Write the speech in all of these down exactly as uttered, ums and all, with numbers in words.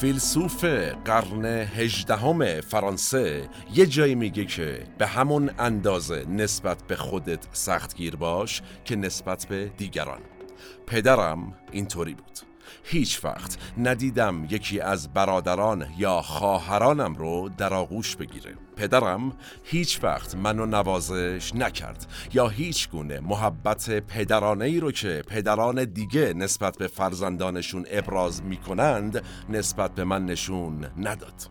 فیلسوف قرن هجدهم فرانسه، یه جایی میگه که به همون اندازه نسبت به خودت سختگیر باش که نسبت به دیگران. پدرم اینطوری بود. هیچ وقت ندیدم یکی از برادران یا خواهرانم رو در آغوش بگیره. پدرم هیچ وقت منو نوازش نکرد یا هیچ گونه محبت پدرانه‌ای رو که پدران دیگه نسبت به فرزندانشون ابراز می‌کنند نسبت به من نشون نداد.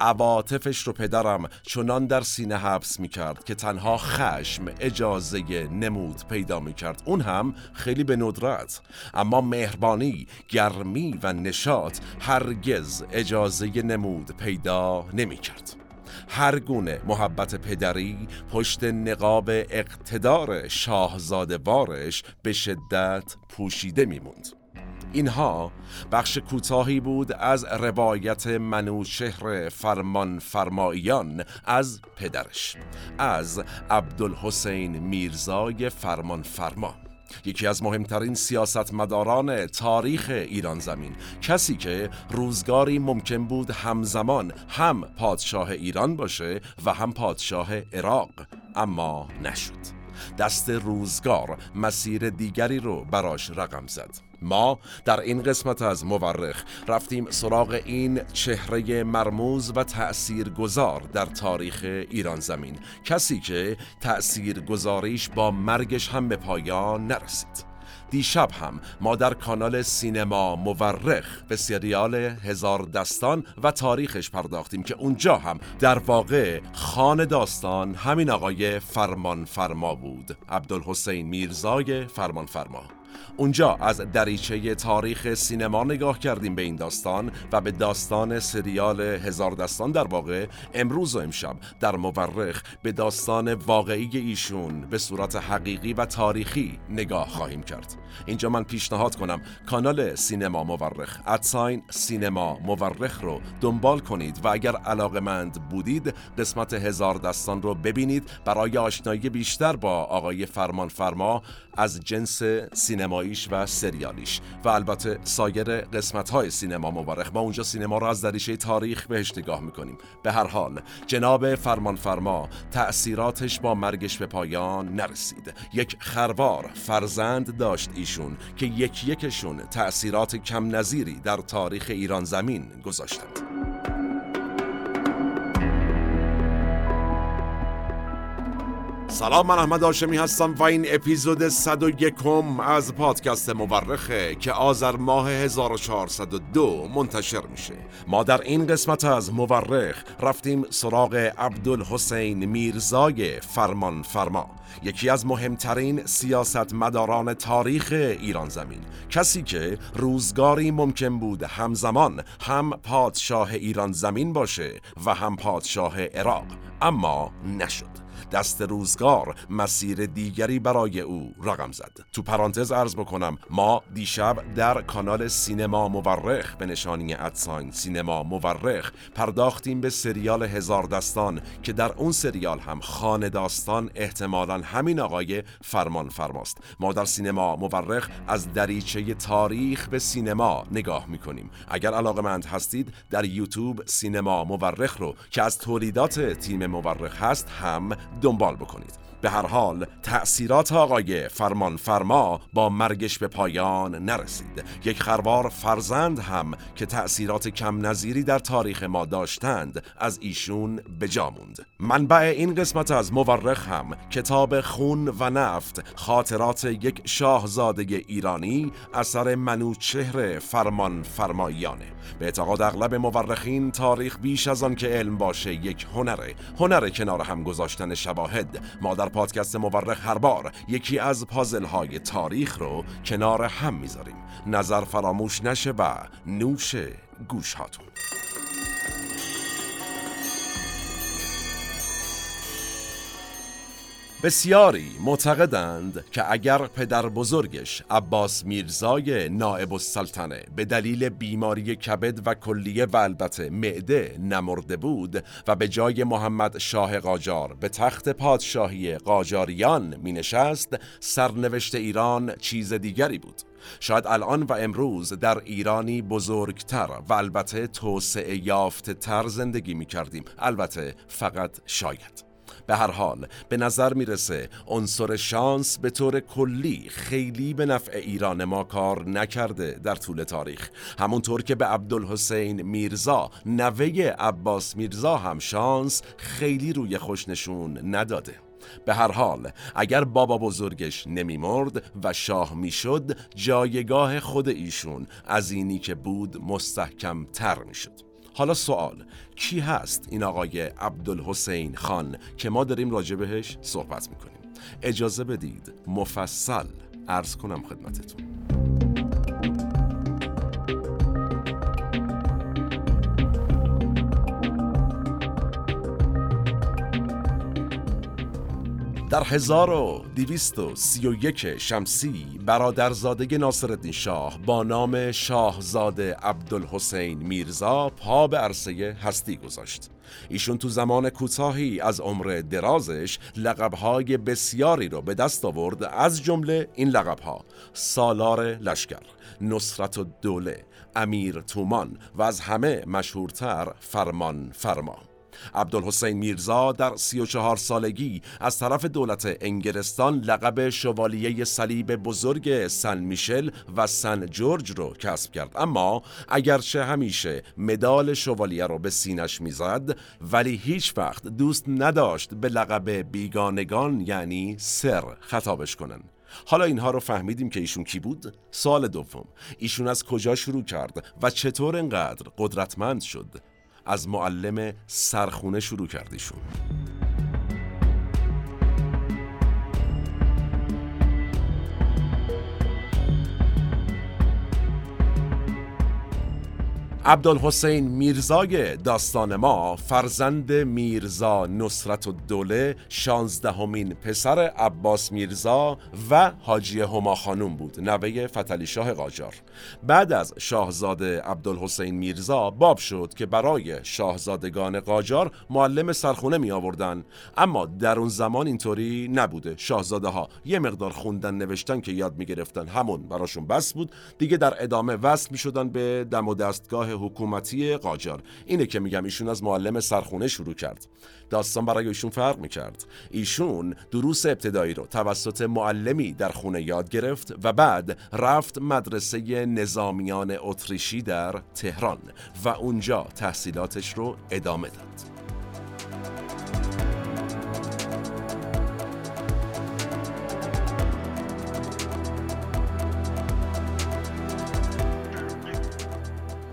عواطفش رو پدرم چنان در سینه حبس میکرد که تنها خشم اجازه نمود پیدا میکرد، اون هم خیلی به ندرت. اما مهربانی، گرمی و نشاط هرگز اجازه نمود پیدا نمیکرد. هر گونه محبت پدری پشت نقاب اقتدار شاهزاده‌وارش به شدت پوشیده میموند. اینها بخش کوتاهی بود از روایت منوچهر فرمانفرماییان از پدرش، از عبدالحسین میرزای فرمانفرما، یکی از مهمترین سیاستمداران تاریخ ایران زمین، کسی که روزگاری ممکن بود همزمان هم پادشاه ایران باشه و هم پادشاه عراق، اما نشد. دست روزگار مسیر دیگری رو براش رقم زد. ما در این قسمت از مورخ رفتیم سراغ این چهره مرموز و تأثیرگذار در تاریخ ایران زمین، کسی که تأثیرگذاریش با مرگش هم به پایان نرسید. دیشب هم ما در کانال سینما مورخ به سریال هزار داستان و تاریخش پرداختیم که اونجا هم در واقع خان داستان همین آقای فرمانفرما بود، عبدالحسین میرزای فرمانفرما. اونجا از دریچه تاریخ سینما نگاه کردیم به این داستان و به داستان سریال هزار داستان. در واقع امروز و امشب در مورخ به داستان واقعی ایشون به صورت حقیقی و تاریخی نگاه خواهیم کرد. اینجا من پیشنهاد کنم کانال سینما مورخ ادساین سینما مورخ رو دنبال کنید و اگر علاقه‌مند بودید قسمت هزار داستان رو ببینید برای آشنایی بیشتر با آقای فرمانفرما از جنس سینماییش و سریالیش و البته سایر قسمت‌های سینما مورخ. ما اونجا سینما را از دریچه تاریخ بهش نگاه می‌کنیم. به هر حال جناب فرمانفرما تأثیراتش با مرگش به پایان نرسید. یک خروار فرزند داشت ایشون که یک یکشون تأثیرات کم نظیری در تاریخ ایران زمین گذاشتند. سلام، من احمد هاشمی هستم و این اپیزود صد و یک از پادکست مورخه که آذر ماه هزار و چهارصد و دو منتشر میشه. ما در این قسمت از مورخ رفتیم سراغ عبدالحسین میرزای فرمانفرما، یکی از مهمترین سیاستمداران تاریخ ایران زمین، کسی که روزگاری ممکن بود همزمان هم پادشاه ایران زمین باشه و هم پادشاه عراق، اما نشد. دست روزگار مسیر دیگری برای او رقم زد. تو پرانتز عرض بکنم ما دیشب در کانال سینما مورخ به نشانی ادساین سینما مورخ پرداختیم به سریال هزار داستان که در اون سریال هم خان داستان احتمالاً همین آقای فرمانفرماست. ما در سینما مورخ از دریچه تاریخ به سینما نگاه میکنیم. اگر علاقه‌مند هستید در یوتیوب سینما مورخ رو که از تولیدات تیم مورخ هست هم دنبال بکنید. به هر حال تأثیرات آقای فرمانفرما با مرگش به پایان نرسید. یک خروار فرزند هم که تأثیرات کم نظیری در تاریخ ما داشتند از ایشون به جا موند. منبع این قسمت از مورخ هم کتاب خون و نفت، خاطرات یک شاهزاده ایرانی اثر منوچهر فرمانفرماییانه. به اعتقاد اغلب مورخین تاریخ بیش از آن که علم باشه یک هنره، هنر کنار هم گذاشتن شواهد. ما در پادکست مورخ هر بار یکی از پازل‌های تاریخ رو کنار هم میذاریم. نظر فراموش نشه و نوش گوش هاتون. بسیاری معتقدند که اگر پدر بزرگش عباس میرزای نائب السلطنه به دلیل بیماری کبد و کلیه و البته معده نمرده بود و به جای محمد شاه قاجار به تخت پادشاهی قاجاریان می نشست، سرنوشت ایران چیز دیگری بود. شاید الان و امروز در ایرانی بزرگتر و البته توسعه یافته تر زندگی می کردیم. البته فقط شاید. به هر حال به نظر میرسه عنصر شانس به طور کلی خیلی به نفع ایران ما کار نکرده در طول تاریخ، همونطور که به عبدالحسین میرزا نوه عباس میرزا هم شانس خیلی روی خوش نشون نداده. به هر حال اگر بابا بزرگش نمی مرد و شاه می شد، جایگاه خود ایشون از اینی که بود مستحکم تر می شد. حالا سوال کی هست این آقای عبدالحسین خان که ما داریم راجع بهش صحبت میکنیم؟ اجازه بدید مفصل عرض کنم خدمتتون. در هزار و دویست و سی و یک شمسی برادرزاده ناصرالدین شاه با نام شاهزاده عبدالحسین میرزا پا به عرصه هستی گذاشت. ایشون تو زمان کوتاهی از عمر درازش لقب‌های بسیاری رو به دست آورد، از جمله این لقب‌ها: سالار لشکر، نصرت الدوله، امیر تومان و از همه مشهورتر فرمان فرما. عبدالحسین میرزا در سی و چهار سالگی از طرف دولت انگلستان لقب شوالیه صلیب بزرگ سن میشل و سن جورج رو کسب کرد، اما اگرچه همیشه مدال شوالیه رو به سینش میزد، ولی هیچ وقت دوست نداشت به لقب بیگانگان یعنی سر خطابش کنن. حالا اینها رو فهمیدیم که ایشون کی بود؟ سال دوم، ایشون از کجا شروع کرد و چطور انقدر قدرتمند شد؟ از معلم سرخونه شروع کردیشون. عبدالحسین میرزای داستان ما فرزند میرزا نصرت الدوله، شانزدهمین پسر عباس میرزا و حاجی هما خانوم بود، نوه فتحعلی شاه قاجار. بعد از شاهزاده عبدالحسین میرزا باب شد که برای شاهزادگان قاجار معلم سرخونه می آوردن، اما در اون زمان اینطوری نبوده. شاهزاده ها یه مقدار خوندن نوشتن که یاد می گرفتن، همون براشون بس بود دیگه. در ادامه وصل می شدن به دم و دستگاه حکومتی قاجار. اینه که میگم ایشون از معلم سرخونه شروع کرد. داستان برای ایشون فرق میکرد. ایشون دروس ابتدایی رو توسط معلمی در خونه یاد گرفت و بعد رفت مدرسه نظامیان اتریشی در تهران و اونجا تحصیلاتش رو ادامه داد.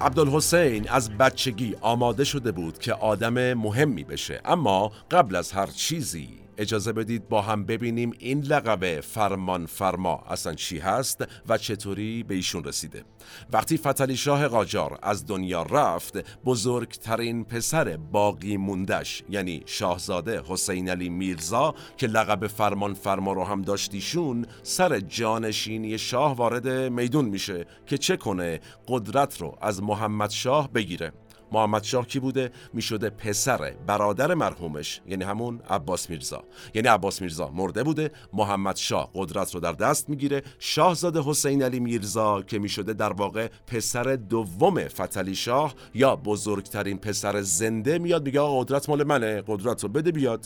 عبدالحسین از بچگی آماده شده بود که آدم مهمی بشه، اما قبل از هر چیزی اجازه بدید با هم ببینیم این لقب فرمان فرما اصلا چی هست و چطوری به ایشون رسیده. وقتی فتحعلی شاه قاجار از دنیا رفت، بزرگترین پسر باقی موندش یعنی شاهزاده حسین علی میرزا که لقب فرمان فرما رو هم داشتیشون، سر جانشینی شاه وارد میدون میشه که چه کنه قدرت رو از محمد شاه بگیره. محمد شاه کی بوده؟ میشده پسر برادر مرحومش یعنی همون عباس میرزا. یعنی عباس میرزا مرده بوده، محمد شاه قدرت رو در دست میگیره. شاهزاده حسین علی میرزا که میشده در واقع پسر دوم فتحعلی شاه یا بزرگترین پسر زنده، میاد میگه آقا قدرت مال منه، قدرت رو بده بیاد.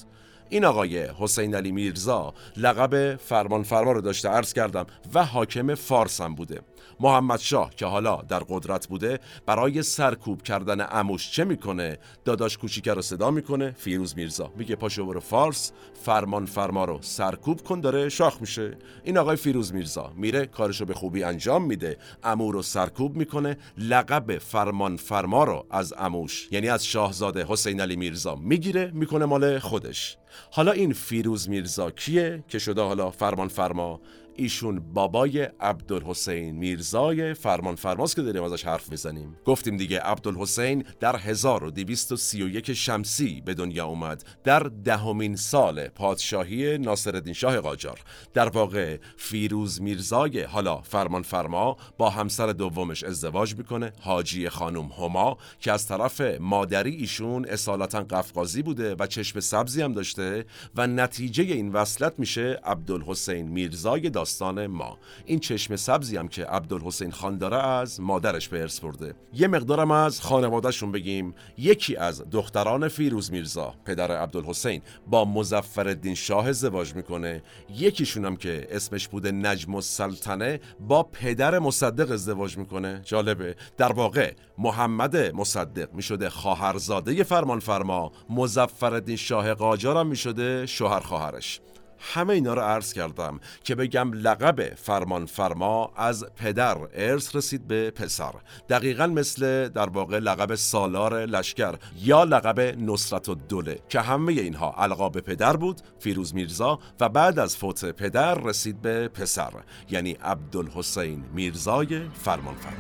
این آقای حسین علی میرزا لقب فرمان فرما رو داشته عرض کردم و حاکم فارس هم بوده. محمد شاه که حالا در قدرت بوده، برای سرکوب کردن عموش چه میکنه؟ داداش کوچیک رو صدا میکنه، فیروز میرزا، میگه پاشو برو فارس، فرمان فرما رو سرکوب کن، داره شاخ میشه. این آقای فیروز میرزا میره کارشو به خوبی انجام میده، عمو رو سرکوب میکنه، لقب فرمان فرما رو از عموش یعنی از شاهزاده حسین علی میرزا میگیره، میکنه مال خودش. حالا این فیروز میرزا کیه که شده حالا فرمان فرما؟ ایشون بابای عبدالحسین میرزای فرمانفرماست که داریم ازش حرف میزنیم. گفتیم دیگه عبدالحسین در هزار و دویست و سی و یک شمسی به دنیا اومد، در دهمین سال پادشاهی ناصرالدین شاه قاجار. در واقع فیروز میرزای حالا فرمانفرما با همسر دومش ازدواج میکنه، حاجی خانم هما، که از طرف مادری ایشون اصالتا قفقازی بوده و چشم سبزی هم داشته و نتیجه این وصلت میشه عبدالحسین میرزای داستان ما. این چشم سبزی هم که عبدالحسین خان داره از مادرش به ارث برده. یه مقدارم از خانوادهشون بگیم. یکی از دختران فیروز میرزا، پدر عبدالحسین، با مظفرالدین شاه ازدواج میکنه. یکیشون هم که اسمش بوده نجم السلطنه، با پدر مصدق ازدواج میکنه. جالبه، در واقع محمد مصدق میشده خواهرزاده فرمانفرما، مظفرالدین شاه قاجار هم میشده شوهر خواهرش. همه اینا رو عرض کردم که بگم لقب فرمانفرما از پدر ارث رسید به پسر، دقیقاً مثل در واقع لقب سالار لشکر یا لقب نصرت الدوله که همه اینها القاب پدر بود، فیروز میرزا، و بعد از فوت پدر رسید به پسر، یعنی عبدالحسین میرزای فرمانفرما.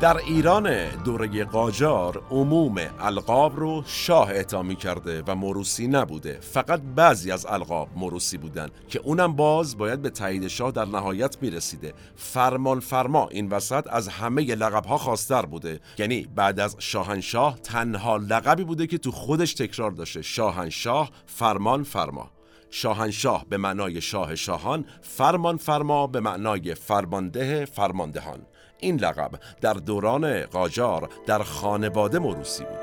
در ایران دوره قاجار عموم القاب رو شاه اعطا می‌کرده و موروثی نبوده، فقط بعضی از القاب موروثی بودن که اونم باز باید به تایید شاه در نهایت میرسیده. فرمانفرما این وسط از همه لقب‌ها خاص‌تر بوده، یعنی بعد از شاهنشاه تنها لقبی بوده که تو خودش تکرار داشته، شاهنشاه فرمانفرما. شاهنشاه به معنای شاه شاهان، فرمانفرما به معنای فرمانده فرماندهان. این لقب در دوران قاجار در خانواده موروثی بوده.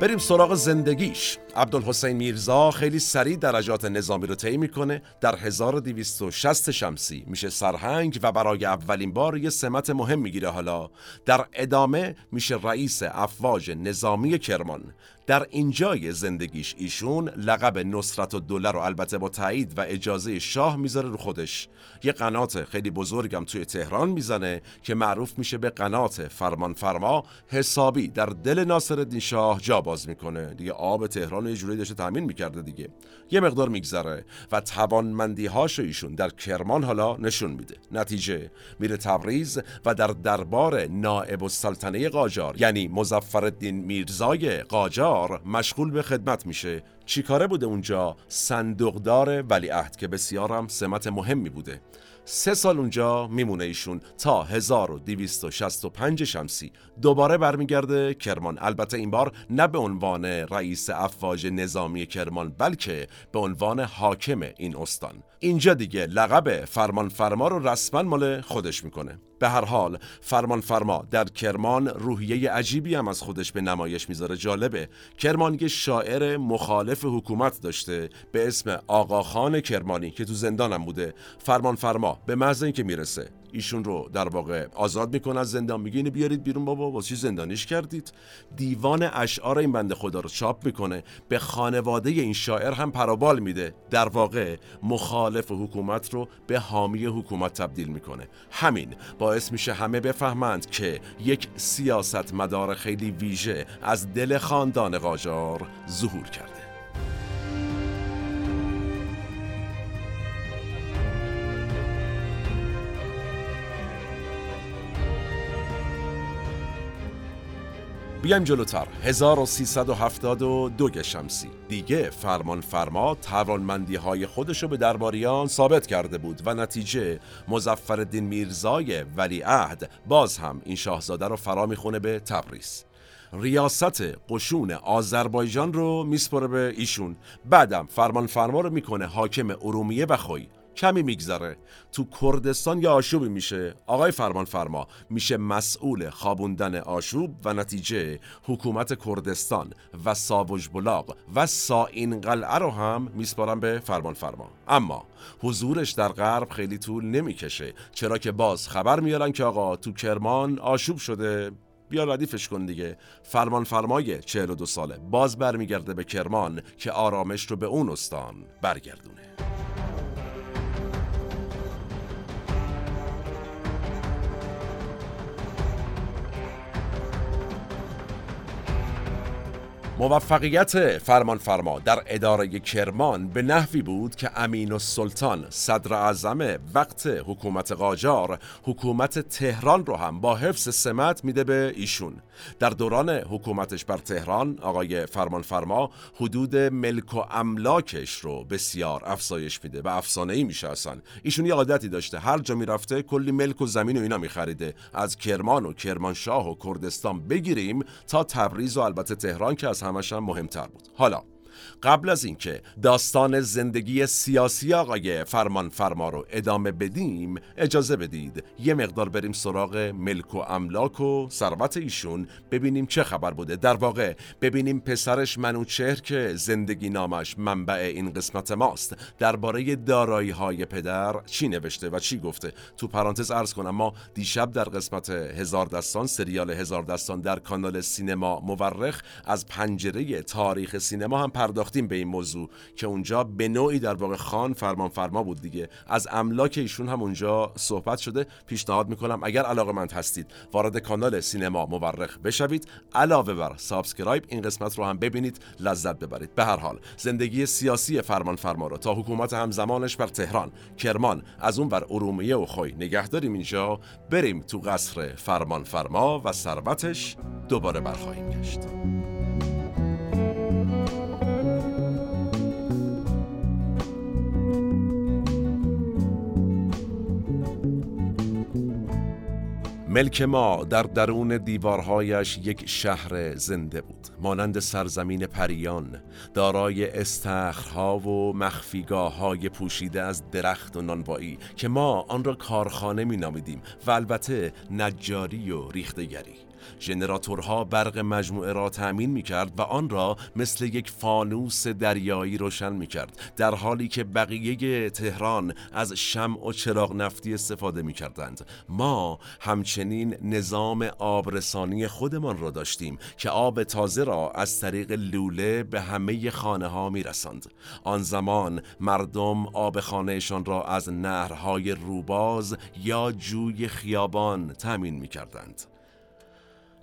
بریم سراغ زندگیش. عبدالحسین میرزا خیلی سریع درجات نظامی رو طی میکنه. در هزار و دویست و شصت شمسی میشه سرهنگ و برای اولین بار یه سمت مهم میگیره. حالا در ادامه میشه رئیس افواج نظامی کرمان. در اینجای زندگیش ایشون لقب نصرت الدوله رو البته با تایید و اجازه شاه میذاره رو خودش. یه قنات خیلی بزرگم توی تهران میزنه که معروف میشه به قنات فرمانفرما. حسابی در دل ناصرالدین شاه جا باز میکنه دیگه. آب تهران رو یه جوری داشته تامین میکرده دیگه. یه مقدار میگذره و توانمندی‌هاش رو ایشون در کرمان حالا نشون میده. نتیجه میره تبریز و در دربار نائب السلطنه قاجار، یعنی مظفرالدین میرزای قاجار، مشغول به خدمت میشه. چیکاره بوده اونجا؟ صندوقدار ولیعهد که بسیارم سمت مهمی بوده. سه سال اونجا میمونه ایشون تا هزار و دویست و شصت و پنج شمسی. دوباره برمیگرده کرمان، البته این بار نه به عنوان رئیس افواج نظامی کرمان، بلکه به عنوان حاکم این استان. اینجا دیگه لقب فرمانفرما رو رسما مال خودش میکنه. به هر حال فرمانفرما در کرمان روحیه عجیبی هم از خودش به نمایش میذاره. جالبه، کرمان یه شاعر مخالف حکومت داشته به اسم آقا خان کرمانی که تو زندانم بوده. فرمانفرما به محض اینکه میرسه ایشون رو در واقع آزاد میکنه از زندان، میگه اینو بیارید بیرون بابا، واسه چی زندانیش کردید؟ دیوان اشعار این بنده خدا رو چاپ میکنه، به خانواده این شاعر هم پروبال میده. در واقع مخالف حکومت رو به حامی حکومت تبدیل میکنه. همین باعث میشه همه بفهمند که یک سیاستمدار خیلی ویژه از دل خاندان قاجار ظهور کرده. بیایم جلوتر. هزار و سیصد و هفتاد و دو شمسی دیگه فرمانفرما توانمندی‌های خودش رو به درباریان ثابت کرده بود و نتیجه مظفرالدین میرزای ولیعهد باز هم این شاهزاده رو فرا میخونه به تبریز. ریاست قشون آذربایجان رو میسپره به ایشون. بعدم فرمانفرما رو میکنه حاکم ارومیه و خوی. کمی میگذره تو کردستان یا آشوبی میشه. آقای فرمانفرما میشه مسئول خابوندن آشوب و نتیجه حکومت کردستان و ساوج بلاغ و ساین قلعه رو هم میسپارن به فرمانفرما. اما حضورش در غرب خیلی طول نمیکشه، چرا که باز خبر میارن که آقا تو کرمان آشوب شده. بیا ردیفش کن دیگه. فرمانفرمای چهل و دو ساله باز برمیگرده به کرمان که آرامش رو به اون استان برگردونه. موفقیت فرمانفرما در اداره کرمان به نحوی بود که امین السلطان صدر اعظم وقت حکومت قاجار حکومت تهران رو هم با حفظ سمت میده به ایشون. در دوران حکومتش بر تهران آقای فرمانفرما حدود ملک و املاکش رو بسیار افزایش میده و افسانه‌ای میشه اصلا. ایشون یه عادتی داشته، هر جا میرفته کلی ملک و زمین و اینا میخریده، از کرمان و کرمانشاه و کردستان بگیریم تا تبریز و البته تهران که از همش هم مهمتر بود. حالا قبل از اینکه داستان زندگی سیاسی آقای فرمانفرما رو ادامه بدیم اجازه بدید یه مقدار بریم سراغ ملک و املاک و ثروت ایشون، ببینیم چه خبر بوده. در واقع ببینیم پسرش منوچهر که زندگی نامش منبع این قسمت ماست درباره دارایی‌های پدر چی نوشته و چی گفته. تو پرانتز عرض کنم ما دیشب در قسمت هزار دستان، سریال هزار دستان در کانال سینما مورخ، از پنجره تاریخ سینما هم پرداختیم به این موضوع که اونجا به نوعی در واقع خان فرمانفرما بود دیگه، از املاک ایشون هم اونجا صحبت شده. پیشنهاد میکنم اگر علاقه‌مند هستید وارد کانال سینما مورخ بشوید، علاوه بر سابسکرایب این قسمت رو هم ببینید، لذت ببرید. به هر حال زندگی سیاسی فرمانفرما رو تا حکومت همزمانش بر تهران، کرمان، از اون بر ارومیه و خوی نگه داریم. اینجا بریم تو قصر فرمانفرما و ثروتش دوباره برخواهیم گشت. ملک ما در درون دیوارهایش یک شهر زنده بود، مانند سرزمین پریان، دارای استخرها و مخفیگاه‌های پوشیده از درخت و نانوایی که ما آن را کارخانه می‌نامیدیم و البته نجاری و ریختگری. ژنراتورها برق مجموعه را تأمین می‌کرد و آن را مثل یک فانوس دریایی روشن می‌کرد، در حالی که بقیه تهران از شمع و چراغ نفتی استفاده می‌کردند. ما همچنین نظام آبرسانی خودمان را داشتیم که آب تازه را از طریق لوله به همه خانه‌ها می‌رساند. آن زمان مردم آب خانه‌شان را از نهرهای روباز یا جوی خیابان تأمین می‌کردند.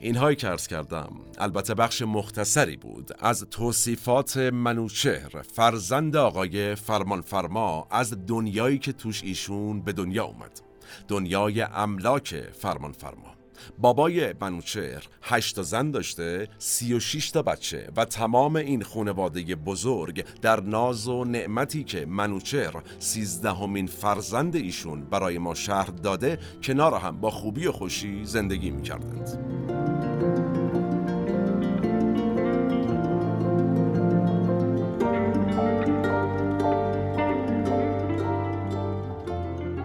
اینهایی که عرض کردم البته بخش مختصری بود از توصیفات منوچهر فرزند آقای فرمانفرما از دنیایی که توش ایشون به دنیا اومد، دنیای املاک فرمانفرما. بابای منوچهر هشت زن داشته، سی و شش تا بچه و تمام این خانواده بزرگ در ناز و نعمتی که منوچهر سیزدهمین فرزند ایشون برای ما شهر داده کنار هم با خوبی و خوشی زندگی می‌کردند.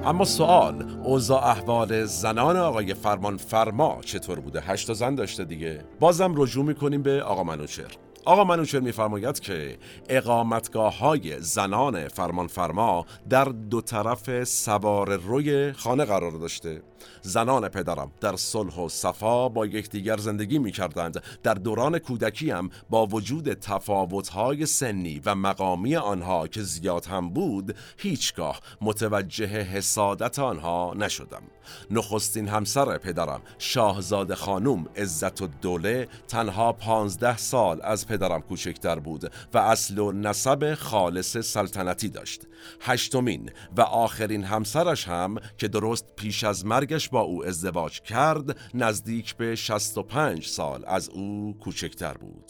اما سوال، اوضاع احوال زنان آقای فرمانفرما چطور بوده؟ هشت زن داشته دیگه. بازم رجوع میکنیم به آقا منوچهر. آقا منوچهر میفرماید که اقامتگاه‌های زنان فرمانفرما در دو طرف سوار روی خانه قرار داشته. زنان پدرم در صلح و صفا با یکدیگر زندگی می‌کردند. در دوران کودکی هم با وجود تفاوت‌های سنی و مقامی آنها که زیاد هم بود، هیچگاه متوجه حسادت آنها نشدم. نخستین همسر پدرم، شاهزاده خانم عزت‌الدوله، تنها پانزده سال از پدرم کوچکتر بود و اصل و نسب خالص سلطنتی داشت. هشتمین و آخرین همسرش هم که درست پیش از مرگش با او ازدواج کرد، نزدیک به شصت و پنج سال از او کوچکتر بود.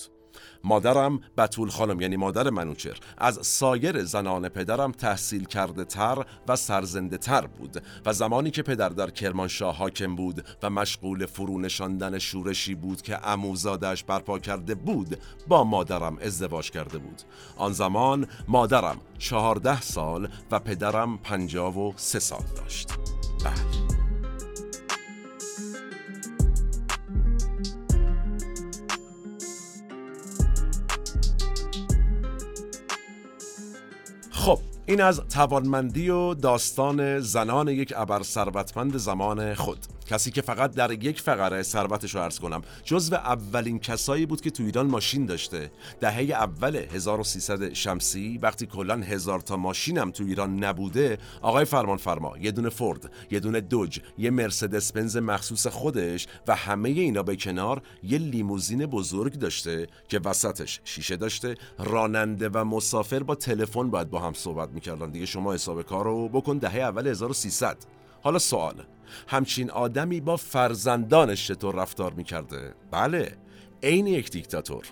مادرم بتول خانم، یعنی مادر منوچهر، از سایر زنان پدرم تحصیل کرده تر و سرزنده تر بود و زمانی که پدر در کرمانشاه حاکم بود و مشغول فرونشاندن شورشی بود که عموزادش برپا کرده بود، با مادرم ازدواج کرده بود. آن زمان مادرم چهارده سال و پدرم پنجاه و سه سال داشت. بله. خب این از توانمندی و داستان زنان یک ابرثروتمند زمان خود. کسی که فقط در یک فقره ثروتش رو عرض کنم جزو اولین کسایی بود که تو ایران ماشین داشته. دهه اول هزار و سیصد شمسی وقتی کلا هزار تا ماشینم تو ایران نبوده، آقای فرمانفرما یه دونه فورد، یه دونه دوج، یه مرسدس بنز مخصوص خودش و همه اینا به کنار یه لیموزین بزرگ داشته که وسطش شیشه داشته، راننده و مسافر با تلفن باید با هم صحبت می‌کردن. دیگه شما حساب کارو بکن دهه اول هزار و سیصد. حالا سوال، همچین آدمی با فرزندانش چطور رفتار میکرده؟ بله، عین یک دیکتاتور.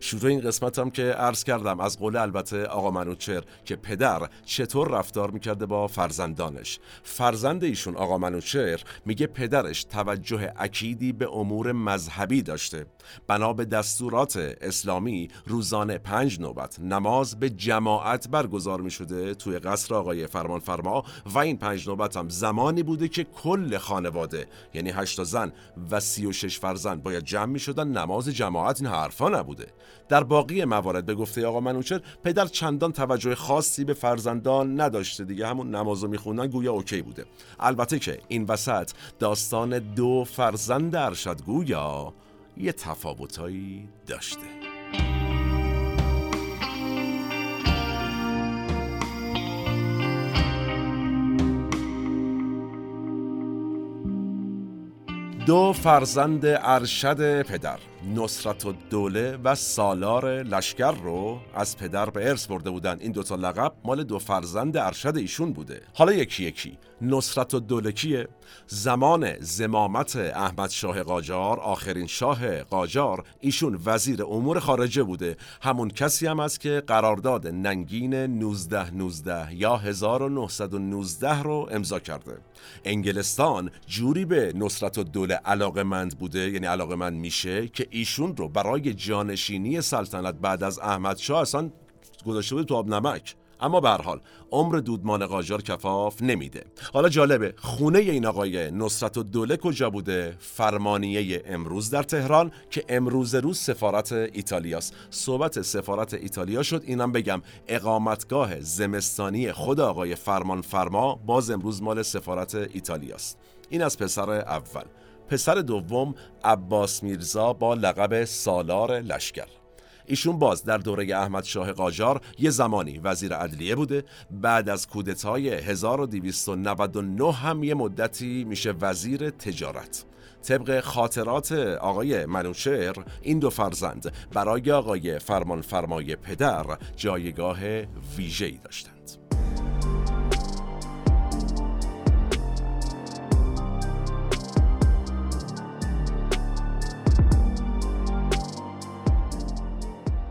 شروع این قسمت هم که عرض کردم از قول البته آقا منوچهر که پدر چطور رفتار میکرده با فرزندانش. فرزند ایشون آقا منوچهر میگه پدرش توجه اکیدی به امور مذهبی داشته. بنا به دستورات اسلامی روزانه پنج نوبت نماز به جماعت برگزار میشده توی قصر آقای فرمانفرما و این پنج نوبت هم زمانی بوده که کل خانواده یعنی هشت زن و سی و شش فرزند باید جمع میشدن نماز جماعت. این حرفا نبوده. در باقی موارد به گفته آقا منوچهر پدر چندان توجه خاصی به فرزندان نداشته، دیگه همون نمازو میخوندن گویا اوکی بوده. البته که این وسط داستان دو فرزند ارشد گویا یه تفاوتایی داشته. دو فرزند ارشد پدر، نصرت الدوله و سالار لشکر رو از پدر به ارث برده بودن. این دوتا لقب مال دو فرزند ارشد ایشون بوده. حالا یکی یکی، نصرت الدوله کیه؟ زمان زمامت احمد شاه قاجار، آخرین شاه قاجار، ایشون وزیر امور خارجه بوده. همون کسی هم است که قرارداد ننگین نوزده نوزده یا هزار و نهصد و نوزده رو امضا کرده. انگلستان جوری به نصرت الدوله علاقمند بوده، یعنی علاقمند میشه که ایشون رو برای جانشینی سلطنت بعد از احمد شاه اصلا گذاشته بود تو آب نمک. اما به هر حال عمر دودمان قاجار کفاف نمیده. حالا جالبه خونه این آقای نصرتالدوله کجا بوده؟ فرمانیه امروز در تهران که امروز روز سفارت ایتالیاست. صحبت سفارت ایتالیا شد، اینم بگم اقامتگاه زمستانی خود آقای فرمانفرما باز امروز مال سفارت ایتالیاست. این از پسر اول. پسر دوم عباس میرزا با لقب سالار لشکر. ایشون باز در دوره احمد شاه قاجار یه زمانی وزیر عدلیه بوده. بعد از کودتای هزار و دویست و نود و نه هم یه مدتی میشه وزیر تجارت. طبق خاطرات آقای منوچهر این دو فرزند برای آقای فرمانفرمای پدر جایگاه ویژه‌ای داشتند.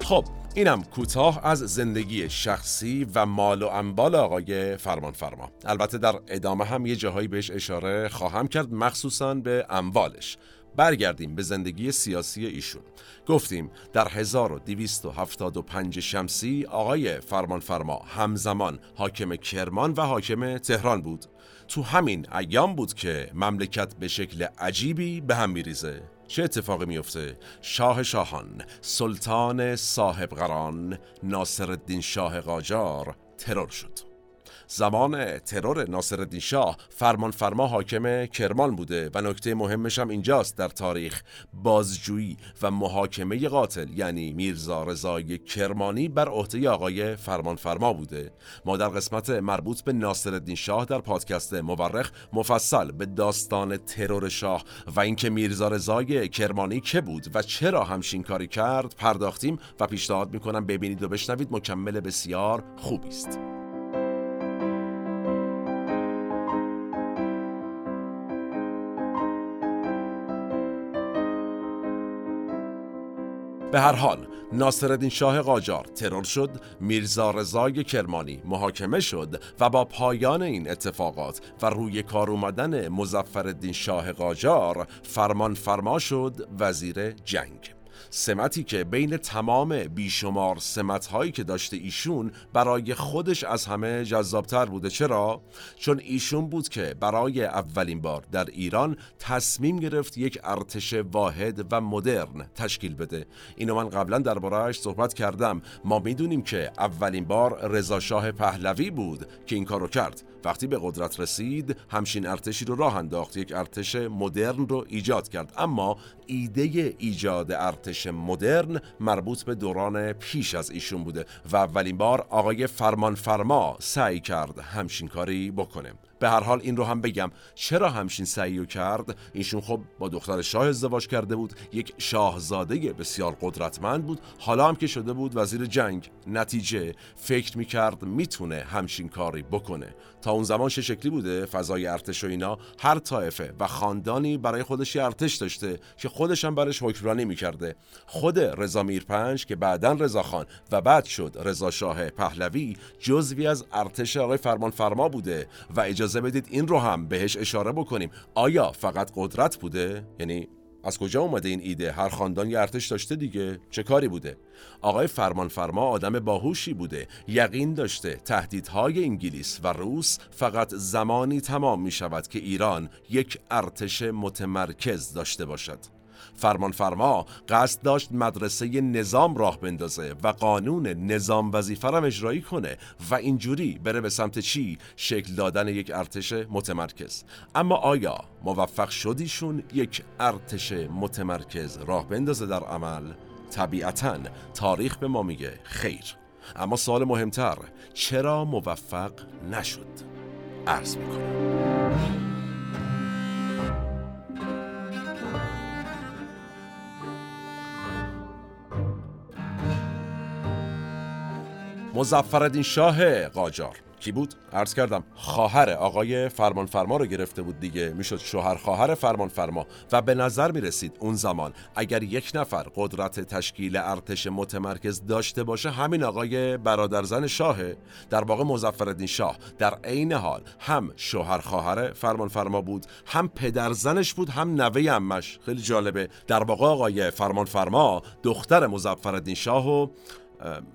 خب اینم کوتاه از زندگی شخصی و مال و انبال آقای فرمانفرما. البته در ادامه هم یه جاهایی بهش اشاره خواهم کرد، مخصوصاً به اموالش. برگردیم به زندگی سیاسی ایشون. گفتیم در هزار و دویست و هفتاد و پنج شمسی آقای فرمانفرما همزمان حاکم کرمان و حاکم تهران بود. تو همین ایام بود که مملکت به شکل عجیبی به هم میریزه. چه اتفاقی میفته؟ شاه شاهان، سلطان صاحب قران، ناصرالدین شاه قاجار ترور شد. زمان ترور ناصرالدین شاه فرمانفرما حاکم کرمان بوده و نکته مهمش هم اینجاست در تاریخ، بازجویی و محاکمه قاتل یعنی میرزا رضای کرمانی بر عهده آقای فرمانفرما بوده. ما در قسمت مربوط به ناصرالدین شاه در پادکست مورخ مفصل به داستان ترور شاه و اینکه میرزا رضای کرمانی که بود و چرا همچین کاری کرد پرداختیم و پیشنهاد میکنم ببینید و بشنوید، مکمل بسیار خوبی است. به هر حال ناصرالدین شاه قاجار ترور شد، میرزا رضای کرمانی محاکمه شد و با پایان این اتفاقات و روی کار اومدن مظفرالدین شاه قاجار فرمانفرما شد وزیر جنگ. سمتی که بین تمام بیشمار سمت‌هایی که داشته ایشون برای خودش از همه جذابتر بوده. چرا؟ چون ایشون بود که برای اولین بار در ایران تصمیم گرفت یک ارتش واحد و مدرن تشکیل بده. اینو من قبلا درباره‌اش صحبت کردم. ما میدونیم که اولین بار رضا شاه پهلوی بود که این کارو کرد وقتی به قدرت رسید همچین ارتشی رو راه انداخت، یک ارتش مدرن رو ایجاد کرد. اما ایده ایجاد ارتش مدرن مربوط به دوران پیش از ایشون بوده و اولین بار آقای فرمانفرما سعی کرد همچین کاری بکنه. به هر حال این رو هم بگم چرا همچین سعی کرد. ایشون خب با دختر شاه ازدواج کرده بود، یک شاهزاده بسیار قدرتمند بود، حالا هم که شده بود وزیر جنگ، نتیجه فکر میکرد میتونه همچین کاری بکنه. تا اون زمان چه شکلی بوده فضای ارتش و اینا؟ هر طایفه و خاندانی برای خودش ارتش داشته که خودش هم برش حکمرانی میکرده. خود رضا میرپنج که بعداً رضا خان و بعد شد رضا شاه پهلوی جزوی از ارتش آقای فرمانفرما بوده و اجازه بدید این رو هم بهش اشاره بکنیم. آیا فقط قدرت بوده؟ یعنی از کجا اومده این ایده؟ هر خاندان یه ارتش داشته دیگه، چه کاری بوده؟ آقای فرمانفرما آدم باهوشی بوده، یقین داشته تهدیدهای انگلیس و روس فقط زمانی تمام می شود که ایران یک ارتش متمرکز داشته باشد. فرمانفرما قصد داشت مدرسه نظام راه بندازه و قانون نظام وظیفه را اجرایی کنه و اینجوری بره به سمت چی؟ شکل دادن یک ارتش متمرکز. اما آیا موفق شدیشون یک ارتش متمرکز راه بندازه در عمل؟ طبیعتاً تاریخ به ما میگه خیر. اما سوال مهمتر، چرا موفق نشد؟ عرض میکنم. مظفرالدین شاه قاجار کی بود؟ عرض کردم خواهر آقای فرمانفرما رو گرفته بود دیگه، میشد شوهر خواهر فرمانفرما و به نظر میرسید اون زمان اگر یک نفر قدرت تشکیل ارتش متمرکز داشته باشه همین آقای برادرزن شاهه. در واقع مظفرالدین شاه در عین حال هم شوهر خواهر فرمانفرما بود، هم پدرزنش بود، هم نوه عمش. خیلی جالبه. در واقع آقای فرمانفرما دختر مظفرالدین شاهو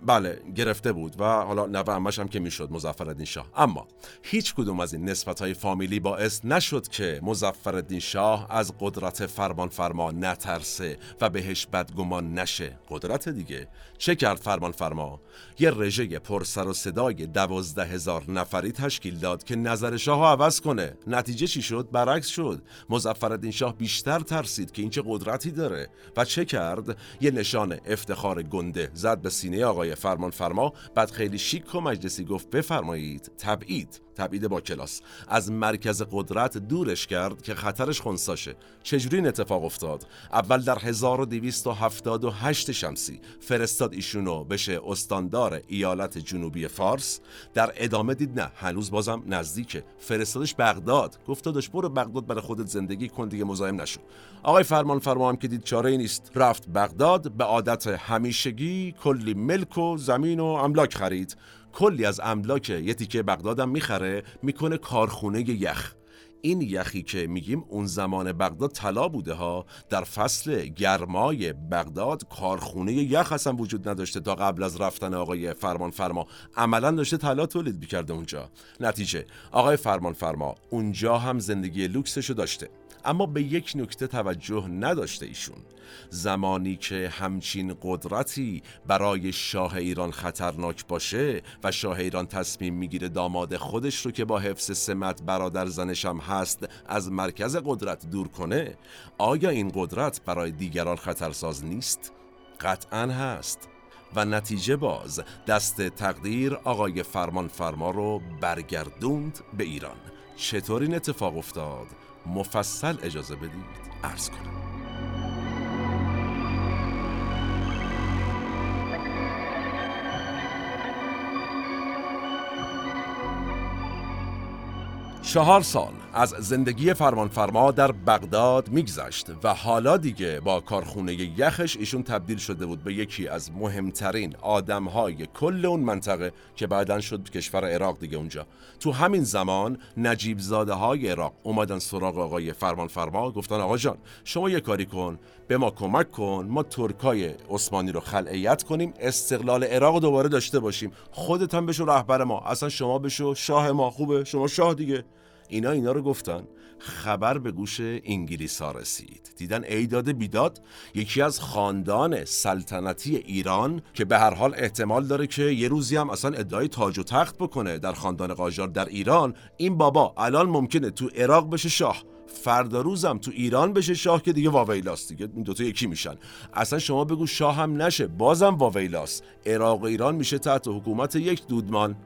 بله گرفته بود و حالا نوه عمش هم که میشد مظفرالدین شاه. اما هیچ کدوم از این نسبت‌های فامیلی باعث نشد که مظفرالدین شاه از قدرت فرمانفرما نترسه و بهش بدگمان نشه. قدرت دیگه. چه کرد فرمانفرما؟ یه رژه پر سر و صدای دوازده هزار نفری تشکیل داد که نظر شاه رو عوض کنه. نتیجه چی شد؟ برعکس شد. مظفرالدین شاه بیشتر ترسید که این چه قدرتی داره و چه کرد؟ یه نشان افتخار گنده زد به سینه آقای فرمانفرما، بعد خیلی شیک و مجلسی گفت بفرمایید تبعید، تبعید با کلاس، از مرکز قدرت دورش کرد که خطرش خنثاشه. چجوری این اتفاق افتاد؟ اول در هزار و دویست و هفتاد و هشت شمسی فرستاد ایشونو بشه استاندار ایالت جنوبی فارس. در ادامه دید نه هنوز بازم نزدیکه، فرستادش بغداد، گفت داداش برو بغداد برای خودت زندگی کن دیگه، مزاحم نشو. آقای فرمانفرما هم که دید چاره‌ای نیست رفت بغداد، به عادت همیشگی کلی ملک و زمین و املاک خرید. کلی از املاک یه تیکه بغدادم میخره، میکنه کارخونه یخ. این یخی که میگیم اون زمان بغداد طلا بوده ها. در فصل گرمای بغداد کارخونه یخ اصلا وجود نداشته تا قبل از رفتن آقای فرمانفرما. عملا داشته طلا تولید میکرده اونجا. نتیجه آقای فرمانفرما اونجا هم زندگی لوکسشو داشته. اما به یک نکته توجه نداشته ایشون. زمانی که همچین قدرتی برای شاه ایران خطرناک باشه و شاه ایران تصمیم میگیره داماد خودش رو که با حفظ سمت برادر زنش هم هست از مرکز قدرت دور کنه، آیا این قدرت برای دیگران خطرساز نیست؟ قطعاً هست. و نتیجه باز دست تقدیر آقای فرمانفرما رو برگردوند به ایران. چطور این اتفاق افتاد؟ مفصل اجازه بدید عرض کنم. چهار سال از زندگی فرمانفرما در بغداد میگذشت و حالا دیگه با کارخونه یخش ایشون تبدیل شده بود به یکی از مهمترین آدمهای کل اون منطقه که بعداً شد کشور عراق دیگه. اونجا تو همین زمان نجیب زاده های عراق اومدن سراغ آقای فرمانفرما، گفتن آقا جان شما یه کاری کن، به ما کمک کن، ما ترکای عثمانی رو خلعیت کنیم، استقلال عراق دوباره داشته باشیم، خودت هم بشو رهبر ما، اصلا شما بشو شاه ما، خوبه شما شاه دیگه. اینا اینا رو گفتن. خبر به گوش انگلیس‌ها رسید. دیدن ایداد بیداد یکی از خاندان سلطنتی ایران که به هر حال احتمال داره که یه روزی هم اصلا ادعای تاج و تخت بکنه در خاندان قاجار در ایران، این بابا الان ممکنه تو عراق بشه شاه، فردا روزم تو ایران بشه شاه که دیگه واویلاست، دیگه این دوتا یکی میشن. اصلا شما بگو شاه هم نشه بازم واویلاست، عراق و ایران میشه تحت حکومت یک دودمان.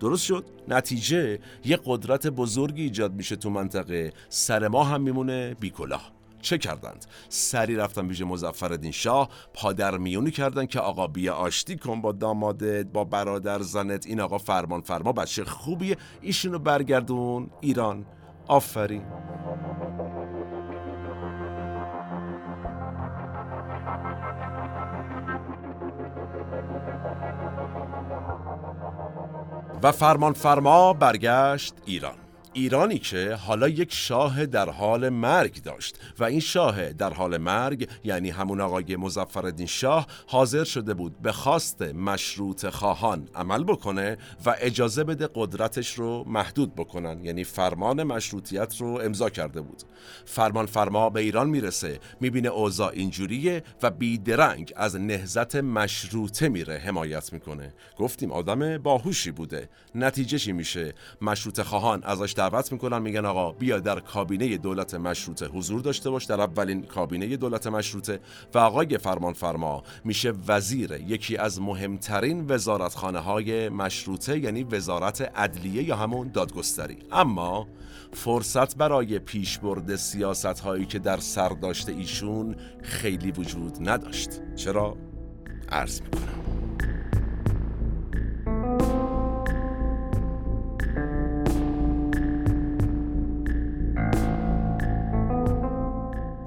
درست شد؟ نتیجه یه قدرت بزرگی ایجاد میشه تو منطقه، سر ما هم میمونه بیکلاه. چه کردند؟ سری رفتن پیش مظفرالدین شاه، پادرمیونی کردن که آقا بیا آشتی کن با دامادت، با برادر زنت، این آقا فرمان فرما بچه خوبیه، ایشونو برگردون ایران. آفرین. و فرمان فرما برگشت ایران، ایرانی که حالا یک شاه در حال مرگ داشت و این شاه در حال مرگ یعنی همون آقای مظفرالدین شاه حاضر شده بود به خواست مشروط خواهان عمل بکنه و اجازه بده قدرتش رو محدود بکنن، یعنی فرمان مشروطیت رو امضا کرده بود. فرمان فرما به ایران میرسه، میبینه اوضاع اینجوریه و بیدرنگ از نهضت مشروطه میره حمایت میکنه. گفتیم آدم باهوشی بوده. نتیجه چی میشه؟ مشروطه خواهان ازش دعوت میکنن، میگن آقا بیا در کابینه دولت مشروطه حضور داشته باش، در اولین کابینه دولت مشروطه. و آقای فرمانفرما میشه وزیر یکی از مهمترین وزارتخانه های مشروطه، یعنی وزارت عدلیه یا همون دادگستری. اما فرصت برای پیشبرد سیاست هایی که در سر داشته ایشون خیلی وجود نداشت. چرا؟ عرض میکنم.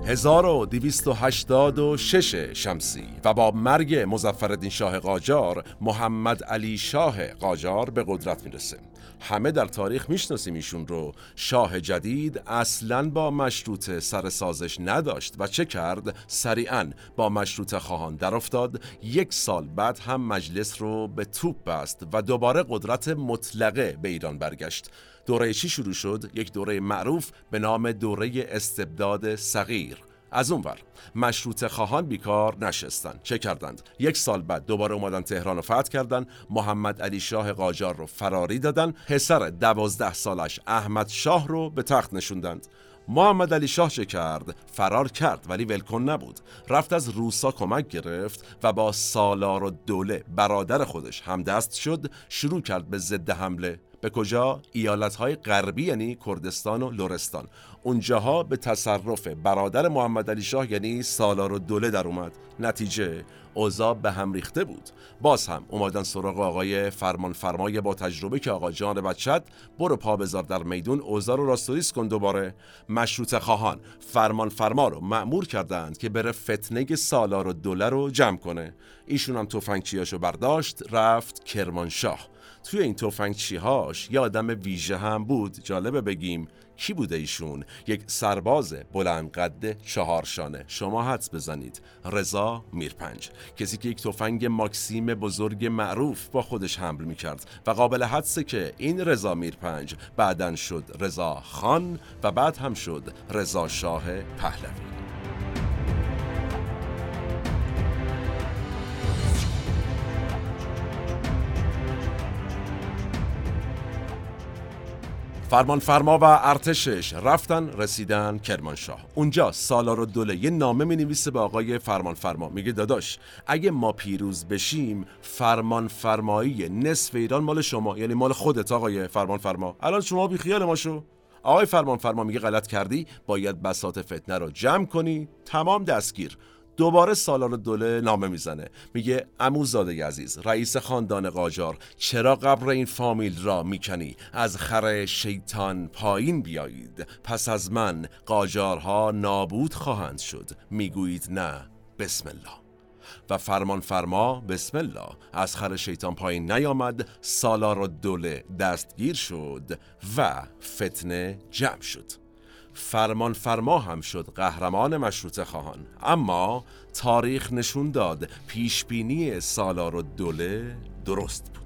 هزار و دویست و هشتاد و شش شمسی و با مرگ مظفرالدین شاه قاجار، محمد علی شاه قاجار به قدرت میرسه. همه در تاریخ میشناسیم ایشون رو. شاه جدید اصلاً با مشروطه سر سازش نداشت و چه کرد؟ سریعاً با مشروطه خواهان در افتاد. یک سال بعد هم مجلس رو به توپ بست و دوباره قدرت مطلقه به ایران برگشت. دوره چی شروع شد؟ یک دوره معروف به نام دوره استبداد صغیر. از اونور مشروطه خواهان بیکار نشستند. چه کردند؟ یک سال بعد دوباره اومدن تهران رو فتح کردن، محمد علی شاه قاجار رو فراری دادن، پسر دوازده سالش احمد شاه رو به تخت نشوندند. محمد علی شاه چه کرد؟ فرار کرد ولی ولکن نبود. رفت از روسا کمک گرفت و با سالار الدوله برادر خودش همدست شد، شروع کرد به ضد حمله. به کجا؟ ایالت‌های غربی یعنی کردستان و لرستان. اونجاها به تصرف برادر محمد علی شاه یعنی سالار الدوله در اومد. نتیجه اوضاع به هم ریخته بود. باز هم اومدن سراغ آقای فرمان فرمای با تجربه که آقا جان بچت برو پا بذار در میدون، اوضاع رو راستوریس کن. دوباره مشروطه خواهان فرمان فرما رو مأمور کردند که بره فتنه سالار الدوله رو جمع کنه. ایشون هم تفنگچیاشو برداشت رفت کرمانشاه. توی این تفنگچی‌هاش یه آدم ویژه هم بود. جالبه بگیم کی بوده ایشون؟ یک سرباز بلند قد چهارشانه. شما حدس بزنید. رضا میرپنج، کسی که یک تفنگ ماکسیم بزرگ معروف با خودش حمل می‌کرد و قابل حدسه که این رضا میرپنج بعداً شد رضا خان و بعد هم شد رضا شاه پهلوی. فرمان فرما و ارتشش رفتن رسیدن کرمانشاه. اونجا سالارالدوله یه نامه می‌نویسه به آقای فرمان فرما، میگه داداش اگه ما پیروز بشیم فرمان فرمایی نصف ایران مال شما، یعنی مال خودت آقای فرمان فرما، الان شما بی خیال ما شو. آقای فرمان فرما میگه غلط کردی، باید بساط فتنه رو جمع کنی، تمام دستگیر. دوباره سالارالدوله نامه میزنه، میگه عموزاده عزیز رئیس خاندان قاجار، چرا قبر این فامیل را میکنی؟ از خر شیطان پایین بیایید، پس از من قاجارها نابود خواهند شد. میگویید نه، بسم الله. و فرمان فرما بسم الله از خر شیطان پایین نیامد، سالارالدوله دستگیر شد و فتنه جمع شد. فرمان فرما هم شد قهرمان مشروطه خواهان. اما تاریخ نشون داد پیشبینی سالارالدوله درست بود.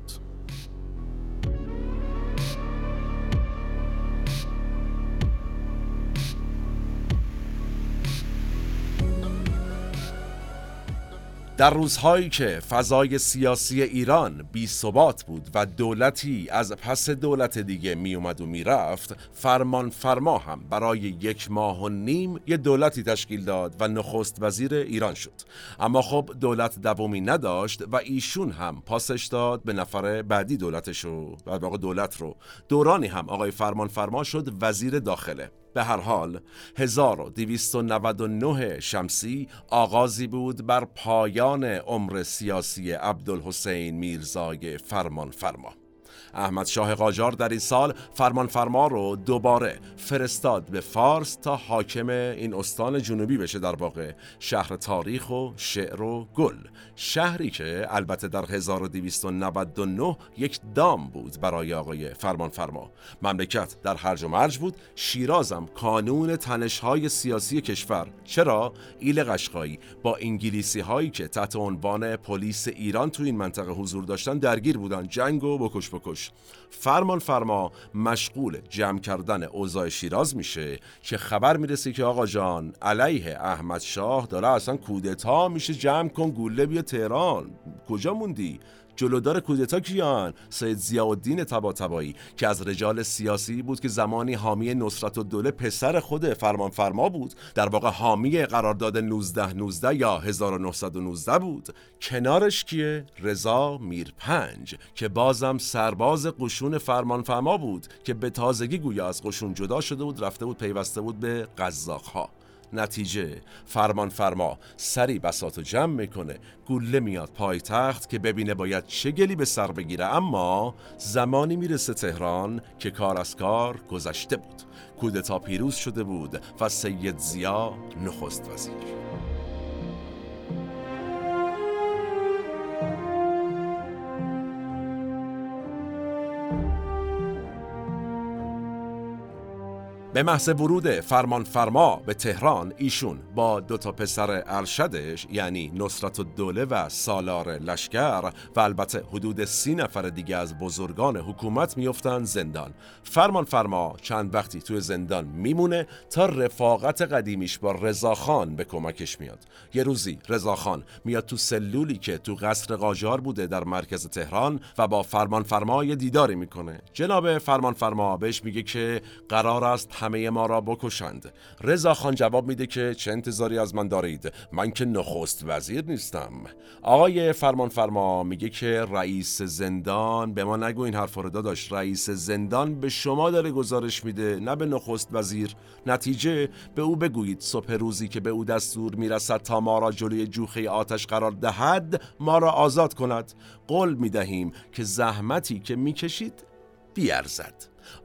در روزهایی که فضای سیاسی ایران بی ثبات بود و دولتی از پس دولت دیگه می اومد و می رفت، فرمانفرما هم برای یک ماه و نیم یه دولتی تشکیل داد و نخست وزیر ایران شد. اما خب دولت دوامی نداشت و ایشون هم پاسش داد به نفر بعدی دولتش رو و واقع دولت رو. دورانی هم آقای فرمانفرما شد وزیر داخله. به هر حال هزار و دویست و نود و نه شمسی آغازی بود بر پایان عمر سیاسی عبدالحسین میرزای فرمانفرما. احمد شاه قاجار در این سال فرمانفرما رو دوباره فرستاد به فارس تا حاکم این استان جنوبی بشه، در واقع شهر تاریخ و شعر و گل، شهری که البته در هزار و دویست و نود و نه یک دام بود برای آقای فرمانفرما. مملکت در هرج و مرج بود، شیرازم کانون تنش‌های سیاسی کشور. چرا ایل قشقایی با انگلیسی هایی که تحت عنوان پلیس ایران تو این منطقه حضور داشتن درگیر بودن، جنگ و بکش بکش. فرمانفرما مشغول جمع کردن اوضاع شیراز میشه که خبر میرسه که آقا جان علیه احمد شاه داره اصلا کودتا میشه، جمع کن گوله بیا تهران. کجا موندی؟ جلودار کودتا کیان؟ سید ضیاءالدین طباطبایی که از رجال سیاسی بود که زمانی حامی نصرت الدوله پسر خود فرمانفرما بود، در واقع حامی قرارداد نوزده نوزده یا هزار و نهصد و نوزده بود. کنارش کیه؟ رضا میرپنج که بازم سرباز قشون فرمانفرما بود که به تازگی گویا از قشون جدا شده بود، رفته بود پیوسته بود به قزاق‌ها. نتیجه فرمانفرما سری بساطو جمع میکنه، گله میاد پای تخت که ببینه باید چه گلی به سر بگیره. اما زمانی میرسه تهران که کار از کار گذشته بود، کودتا پیروز شده بود و سید ضیا نخست وزیر. به محض ورود فرمانفرما به تهران، ایشون با دو تا پسر ارشدش یعنی نصرت الدوله و سالار لشکر و البته حدود سی نفر دیگه از بزرگان حکومت میافتن زندان. فرمانفرما چند وقتی توی زندان میمونه تا رفاقت قدیمیش با رضاخان به کمکش میاد. یه روزی رضاخان میاد تو سلولی که تو قصر قاجار بوده در مرکز تهران و با فرمانفرما یه دیداری میکنه. جناب فرمانفرما بهش میگه که قرار است همه ما را بکشند. رضاخان جواب میده که چه انتظاری از من دارید؟ من که نخست وزیر نیستم. آقای فرمانفرما میگه که رئیس زندان به ما نگو این حرفا رو داداش، رئیس زندان به شما داره گزارش میده نه به نخست وزیر. نتیجه به او بگویید صبح روزی که به او دستور میرسد تا ما را جلوی جوخه آتش قرار دهد ما را آزاد کند. قول میدهیم که زحمتی که میکشید بیارزد.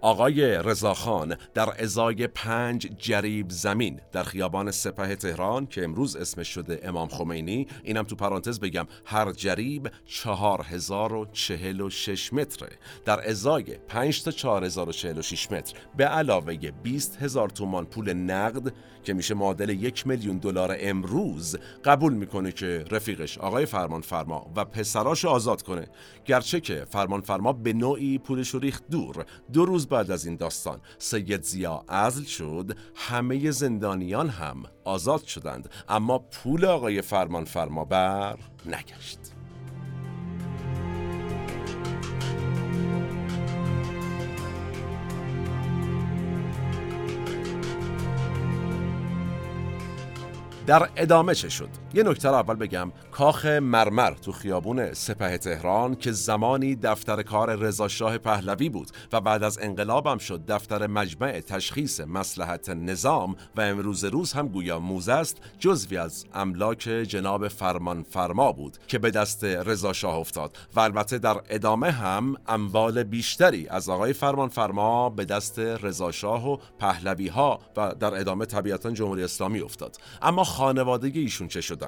آقای رضاخان در ازای پنج جریب زمین در خیابان سپه تهران که امروز اسمش شده امام خمینی، اینم تو پرانتز بگم هر جریب چهار هزار و چهل و شش متره، در ازای پنج تا چهار هزار و چهل و شش متر به علاوه بیست هزار تومان پول نقد که میشه معادل یک میلیون دلار امروز قبول میکنه که رفیقش آقای فرمانفرما و پسراشو آزاد کنه. گرچه که فرمانفرما به نوعی پولشو ریخت دور. دو روز بعد از این داستان سید ضیا عزل شد، همه زندانیان هم آزاد شدند، اما پول آقای فرمانفرما بر نگشت. در ادامه چه شد؟ یه نکته رو اول بگم. کاخ مرمر تو خیابون سپه تهران که زمانی دفتر کار رضا شاه پهلوی بود و بعد از انقلاب هم شد دفتر مجمع تشخیص مصلحت نظام و امروز روز هم گویا موزه است، جزوی از املاک جناب فرمانفرما بود که به دست رضا شاه افتاد و البته در ادامه هم اموال بیشتری از آقای فرمانفرما به دست رضا شاه و پهلوی ها و در ادامه طبیعتاً جمهوری اسلامی افتاد. اما خانواده ایشون چه شدند؟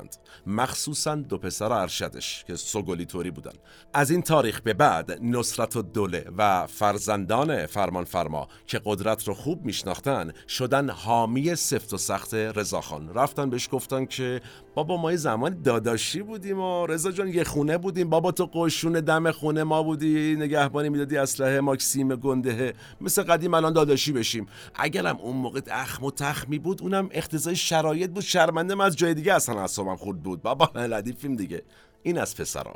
مخصوصاً دو پسر ارشدش که سوگلی توری بودن. از این تاریخ به بعد نصرت الدوله و فرزندان فرمانفرما که قدرت رو خوب میشناختن شدن حامی سفت و سخت رضاخان. رفتن بهش گفتن که بابا ما یه زمان داداشی بودیم و رضا جان یه خونه بودیم، بابا تو قشون دم خونه ما بودی، نگهبانی میدادی، اسلحه ماکسیم گنده، مثل قدیم الان داداشی بشیم. اگرم اون موقع اخم و تخمی بود، اونم اقتضای شرایط بود، شرم شرمنده از جای دیگه اصلا اعصابم خورد بود. بابا لعنتی فیلم دیگه. این از پسرا.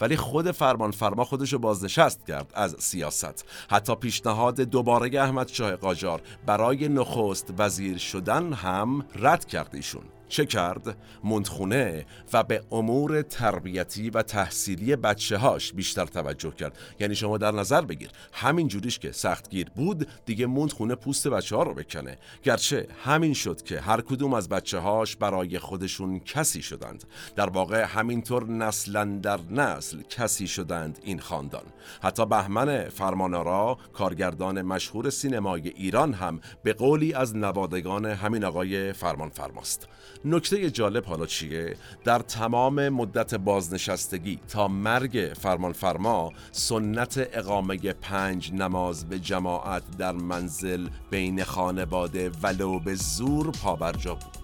ولی خود فرمانفرما خودشو بازنشست کرد از سیاست. حتی پیشنهاد دوباره احمد شاه قاجار برای نخست وزیر شدن هم رد کرد ایشون. چه کرد؟ مندخونه و به امور تربیتی و تحصیلی بچه هاش بیشتر توجه کرد. یعنی شما در نظر بگیر همین جوریش که سختگیر بود دیگه مندخونه پوست بچه ها رو بکنه. گرچه همین شد که هر کدوم از بچه هاش برای خودشون کسی شدند. در واقع همینطور نسلن در نسل کسی شدند این خاندان. حتی بهمن فرمانآرا کارگردان مشهور سینمای ایران هم به قولی از نوادگان همین آقای فرمانفرماست. نکته جالب حالا چیه؟ در تمام مدت بازنشستگی تا مرگ فرمانفرما سنت اقامه پنج نماز به جماعت در منزل بین خانواده ولو به زور پابرجا بود.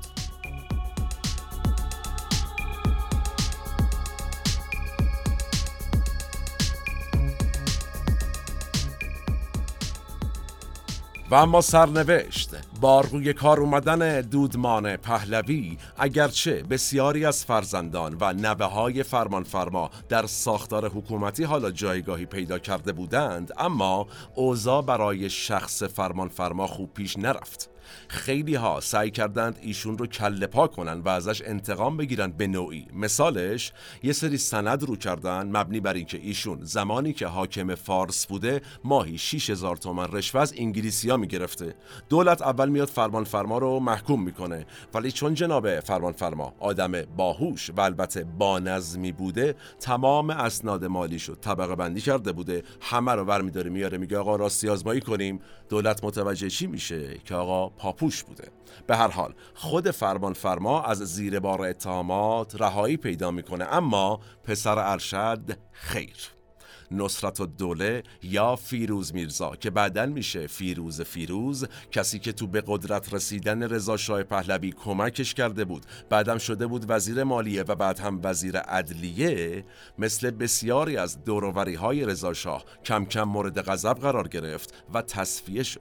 و اما سرنوشت با روی کار اومدن دودمان پهلوی، اگرچه بسیاری از فرزندان و نوه‌های فرمانفرما در ساختار حکومتی حالا جایگاهی پیدا کرده بودند، اما اوضاع برای شخص فرمانفرما خوب پیش نرفت. خیلی ها سعی کردند ایشون رو کله پا کنن و ازش انتقام بگیرن به نوعی. مثالش یه سری سند رو کردن مبنی بر اینکه ایشون زمانی که حاکم فارس بوده ماهی شش هزار تومان رشوه از انگلیسی‌ها می‌گرفته. دولت اول میاد فرمانفرما رو محکوم میکنه، ولی چون جناب فرمانفرما آدم باهوش و البته بانظمی بوده تمام اسناد مالیشو طبقه بندی کرده بوده، همه رو برمی‌داره میاره میگه آقا راستی آزمایی کنیم. دولت متوجه چی میشه که آقا پاپوش بوده. به هر حال خود فرمانفرما از زیر بار اتهامات رهایی پیدا میکنه، اما پسر ارشد خیر. نصرت الدوله یا فیروز میرزا که بعداً میشه فیروز فیروز، کسی که تو به قدرت رسیدن رضا شاه پهلوی کمکش کرده بود، بعدم شده بود وزیر مالیه و بعد هم وزیر عدلیه، مثل بسیاری از دوروری‌های رضا شاه کم کم مورد غضب قرار گرفت و تصفیه شد.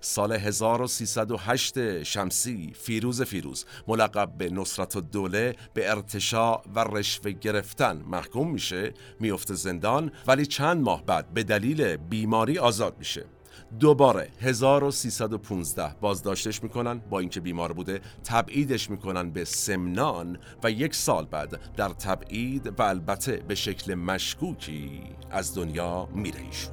سال هزار و سیصد و هشت شمسی فیروز فیروز ملقب به نصرت الدوله به ارتشاء و رشوه گرفتن محکوم میشه، میفته زندان، ولی چند ماه بعد به دلیل بیماری آزاد میشه. دوباره هزار و سیصد و پانزده بازداشتش میکنن، با اینکه بیمار بوده تبعیدش میکنن به سمنان و یک سال بعد در تبعید و البته به شکل مشکوکی از دنیا میره ایشون.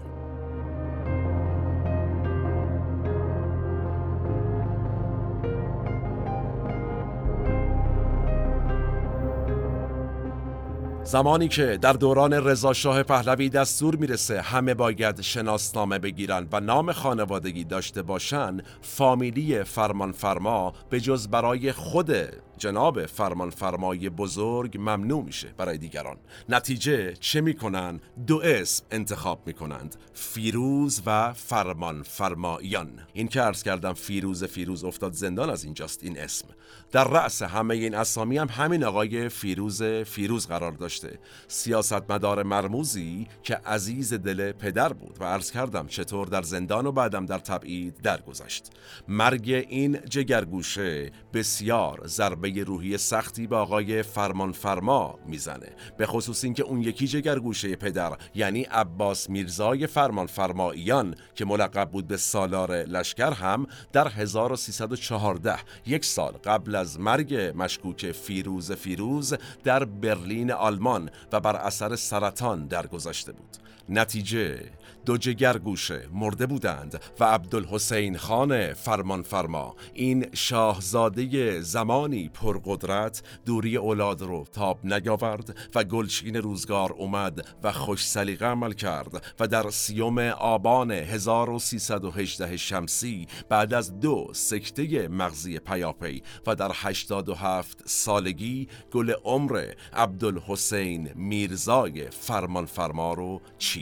زمانی که در دوران رضا شاه پهلوی دستور میرسه همه باید شناسنامه بگیرن و نام خانوادگی داشته باشن، فامیلی فرمانفرما به جز برای خود جناب فرمانفرمای بزرگ ممنوع میشه برای دیگران. نتیجه چه میکنن؟ دو اسم انتخاب میکنند، فیروز و فرمانفرماییان. این که عرض کردم فیروز فیروز افتاد زندان از اینجاست این اسم. در رأس همه این اسامی هم همین آقای فیروز فیروز قرار داشته، سیاستمدار مرموزی که عزیز دل پدر بود و عرض کردم چطور در زندان و بعدم در تبعید درگذشت. مرگ این جگرگوشه بسیار ضربه روحی سختی به آقای فرمانفرما میزنه، به خصوص اینکه اون یکی جگرگوشه پدر یعنی عباس میرزای فرمانفرماییان که ملقب بود به سالار لشکر هم در هزار و سیصد و چهارده یک سال قبل از مرگ مشکوک فیروز فیروز در برلین آلمان و بر اثر سرطان درگذشته بود. نتیجه دو جگرگوشه مرده بودند و عبدالحسین خان فرمانفرما، این شاهزاده زمانی پرقدرت، دوری اولاد رو تاب نیاورد و گلچین روزگار اومد و خوش سلیقه عمل کرد و در سیوم آبان هزار و سیصد و هجده شمسی بعد از دو سکته مغزی پیاپی و در هشتاد و هفت سالگی گل عمر عبدالحسین میرزای فرمانفرما رو چید.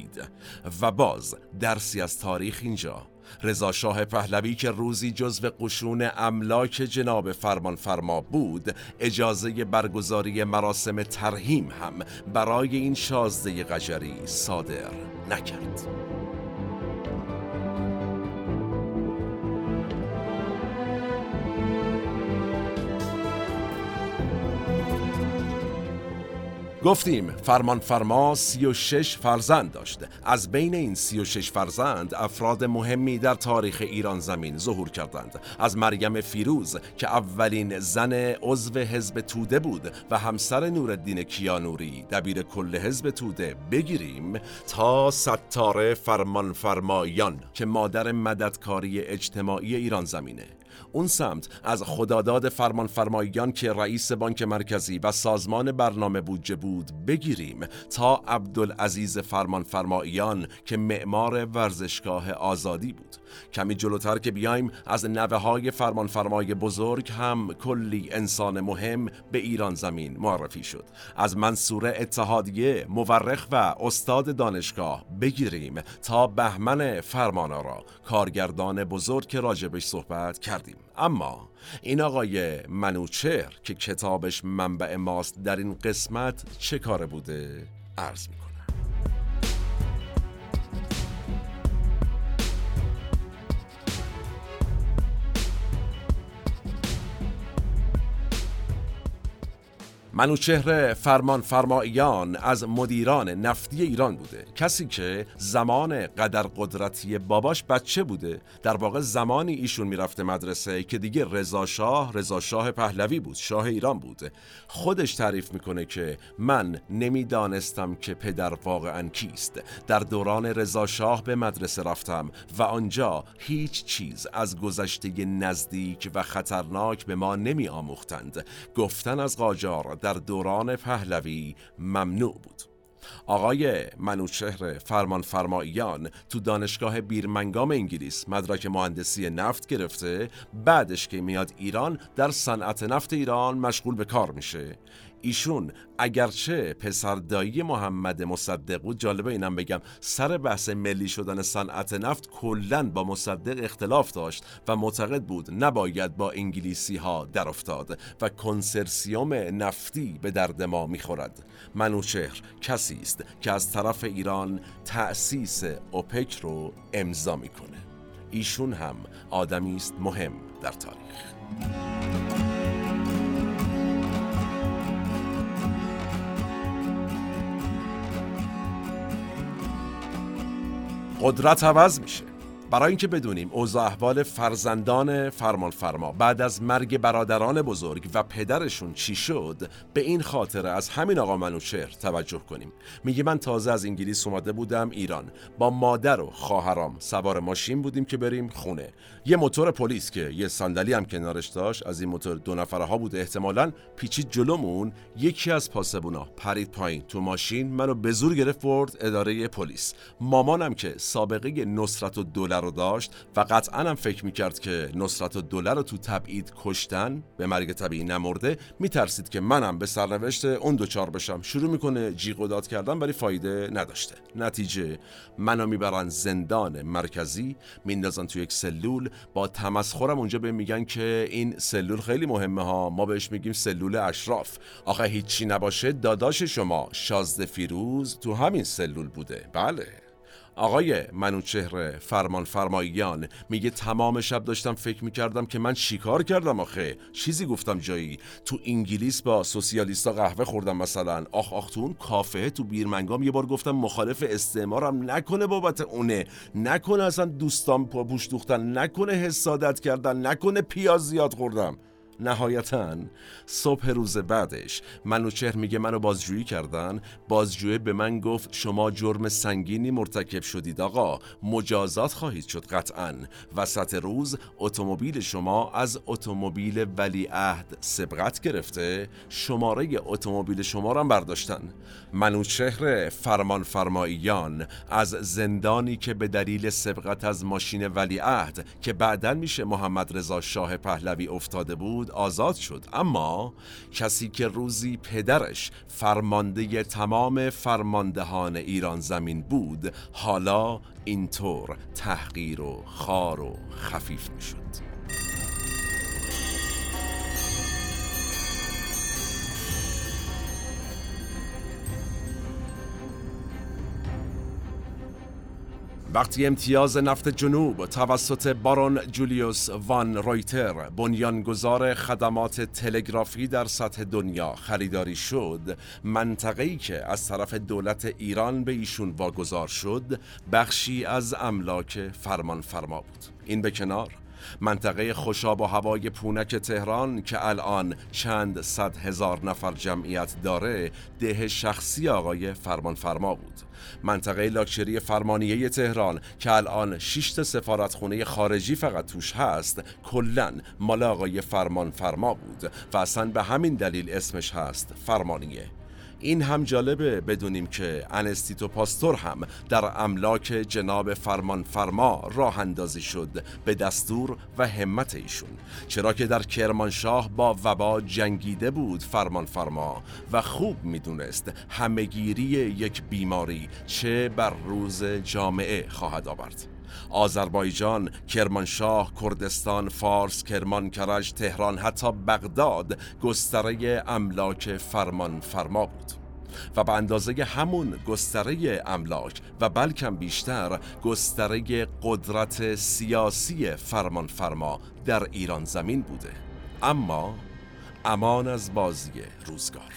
و باز درسی از تاریخ اینجا، رضا شاه پهلوی که روزی جزو قشون املاک جناب فرمانفرما بود اجازه برگزاری مراسم ترحیم هم برای این شازده قجری صادر نکرد. گفتیم فرمانفرما سی و شش فرزند داشت. از بین این سی و شش فرزند افراد مهمی در تاریخ ایران زمین ظهور کردند. از مریم فیروز که اولین زن عضو حزب توده بود و همسر نورالدین کیانوری دبیر کل حزب توده بگیریم تا ستاره فرمانفرماییان که مادر مددکاری اجتماعی ایران زمینه. اون سمت از خداداد فرمان فرماییان که رئیس بانک مرکزی و سازمان برنامه بودجه بود بگیریم تا عبدالعزیز فرمان فرماییان که معمار ورزشگاه آزادی بود. کمی جلوتر که بیایم از نوه‌های فرمان فرمای بزرگ هم کلی انسان مهم به ایران زمین معرفی شد. از منصوره اتحادیه مورخ و استاد دانشگاه بگیریم تا بهمن فرمانآرا کارگردان بزرگ که راجبش صحبت کردیم. اما این آقای منوچهر که کتابش منبع ماست در این قسمت چه کاره بوده عرض میکنم. منوچهر فرمان فرماییان از مدیران نفتی ایران بوده، کسی که زمان قدر قدرتی باباش بچه بوده. در واقع زمانی ایشون میرفته مدرسه که دیگه رضا شاه رضا شاه پهلوی بود، شاه ایران بود. خودش تعریف میکنه که من نمیدانستم که پدر واقعا کیست. در دوران رضا شاه به مدرسه رفتم و آنجا هیچ چیز از گذشته نزدیک و خطرناک به ما نمی آموختند. گفتن از قاجار در دوران پهلوی ممنوع بود. آقای منوچهر فرمان فرماییان تو دانشگاه بیرمنگام انگلیس مدرک مهندسی نفت گرفته. بعدش که میاد ایران در صنعت نفت ایران مشغول به کار میشه. ایشون اگرچه پسر دایی محمد مصدق بود، جالبه اینم بگم سر بحث ملی شدن صنعت نفت کلن با مصدق اختلاف داشت و معتقد بود نباید با انگلیسی ها در افتاد و کنسرسیوم نفتی به درد ما میخورد. منوچهر کسی است که از طرف ایران تأسیس اوپک رو امضا میکنه. ایشون هم آدمی است مهم در تاریخ. قدرت عوض میشه. برای اینکه بدونیم اوضاع احوال فرزندان فرمانفرما بعد از مرگ برادران بزرگ و پدرشون چی شد، به این خاطر از همین آقا منوچهر توجه کنیم. میگه من تازه از انگلیس اومده بودم ایران، با مادر و خواهرام سوار ماشین بودیم که بریم خونه. یه موتور پلیس که یه صندلی هم کنارش داشت، از این موتور دو نفره ها بوده احتمالاً، پیچید جلومون. یکی از پاسبونا پرید پایین تو ماشین، منو به زور گرفت برد اداره پلیس. مامانم که سابقه نصرت الدوله رو داشت و قطعاً هم فکر میکرد که نصرت الدوله رو تو تبعید کشتن، به مرگ طبیعی نمرده، میترسید که منم به سرنوشت اون دوچار بشم. شروع میکنه جیغ و داد کردن، ولی فایده نداشته. نتیجه منو میبرن زندان مرکزی، میندازن تو یک سلول. با تمسخرم اونجا بهم میگن که این سلول خیلی مهمه ها، ما بهش میگیم سلول اشراف. آخه هیچی نباشه داداش شما شازده فیروز تو همین سلول بوده. بله. آقای منوچهر فرمان فرماییان میگه تمام شب داشتم فکر میکردم که من چیکار کردم، آخه چیزی گفتم جایی؟ تو انگلیس با سوسیالیستا قهوه خوردم مثلا، آخ آخ تو اون کافه تو بیرمنگام یه بار گفتم مخالف استعمارم نکنه بابت اونه، نکنه اصلا دوستان پوش دوختن، نکنه حسادت کردن، نکنه پیاز زیاد خوردم. نهایتاً صبح روز بعدش منوچهر میگه منو بازجویی کردن. بازجویه به من گفت شما جرم سنگینی مرتکب شدید آقا، مجازات خواهید شد قطعاً. وسط روز اتومبیل شما از اتومبیل ولیعهد سبقت گرفته، شماره اتومبیل شما رو هم برداشتن. منوچهر فرمان فرماییان از زندانی که به دلیل سبقت از ماشین ولیعهد که بعداً میشه محمد رضا شاه پهلوی افتاده بود آزاد شد. اما کسی که روزی پدرش فرمانده تمام فرماندهان ایران زمین بود، حالا اینطور تحقیر و خوار و خفیف می شد. وقتی امتیاز نفت جنوب توسط بارون جولیوس وان رویتر بنیانگذار خدمات تلگرافی در سطح دنیا خریداری شد، منطقه‌ای که از طرف دولت ایران به ایشون واگذار شد بخشی از املاک فرمانفرما بود. این به کنار، منطقه خوشاب و هوای پونک تهران که الان چند صد هزار نفر جمعیت داره ده شخصی آقای فرمانفرما بود. منطقه لاکچری فرمانیه تهران که الان شش تا سفارتخونه خارجی فقط توش هست کلاً مال آقای فرمانفرما بود و اصلا به همین دلیل اسمش هست فرمانیه. این هم جالبه بدونیم که انستیتو پاستور هم در املاک جناب فرمانفرما راه اندازی شد به دستور و همت ایشون، چرا که در کرمانشاه با وبا جنگیده بود فرمانفرما و خوب میدونست همگیری یک بیماری چه بر روز جامعه خواهد آورد. آذربایجان، کرمانشاه، کردستان، فارس، کرمان، کرج، تهران، حتی بغداد گستره املاک فرمانفرما بود و به اندازه همون گستره املاک و بلکم بیشتر گستره قدرت سیاسی فرمانفرما در ایران زمین بوده. اما امان از بازی روزگار،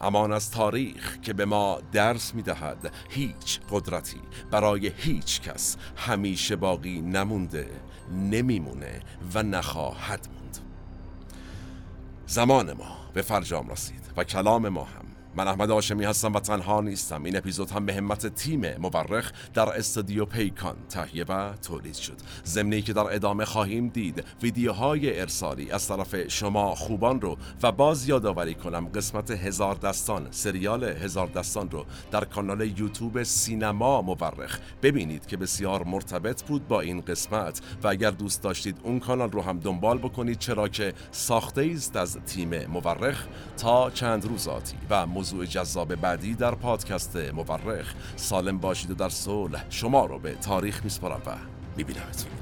امان از تاریخ که به ما درس می‌دهد هیچ قدرتی برای هیچ کس همیشه باقی نمونده، نمیمونه و نخواهد موند. زمان ما به فرجام رسید و کلام ما هم. من احمد هاشمی هستم و تنها نیستم. این اپیزود هم به همت تیم مورخ در استودیو پیکان تهیه و تولید شد. ضمنی که در ادامه خواهیم دید ویدیوهای ارسالی از طرف شما خوبان رو و باز یادآوری کنم قسمت هزار دستان، سریال هزار دستان رو در کانال یوتیوب سینما مورخ ببینید که بسیار مرتبط بود با این قسمت و اگر دوست داشتید اون کانال رو هم دنبال بکنید، چرا که ساخته است از تیم مورخ تا چند روز آتی و موضوع جذاب بعدی در پادکست مورخ. سالم باشید و در صلح شما رو به تاریخ میسپارم و میبینمتون.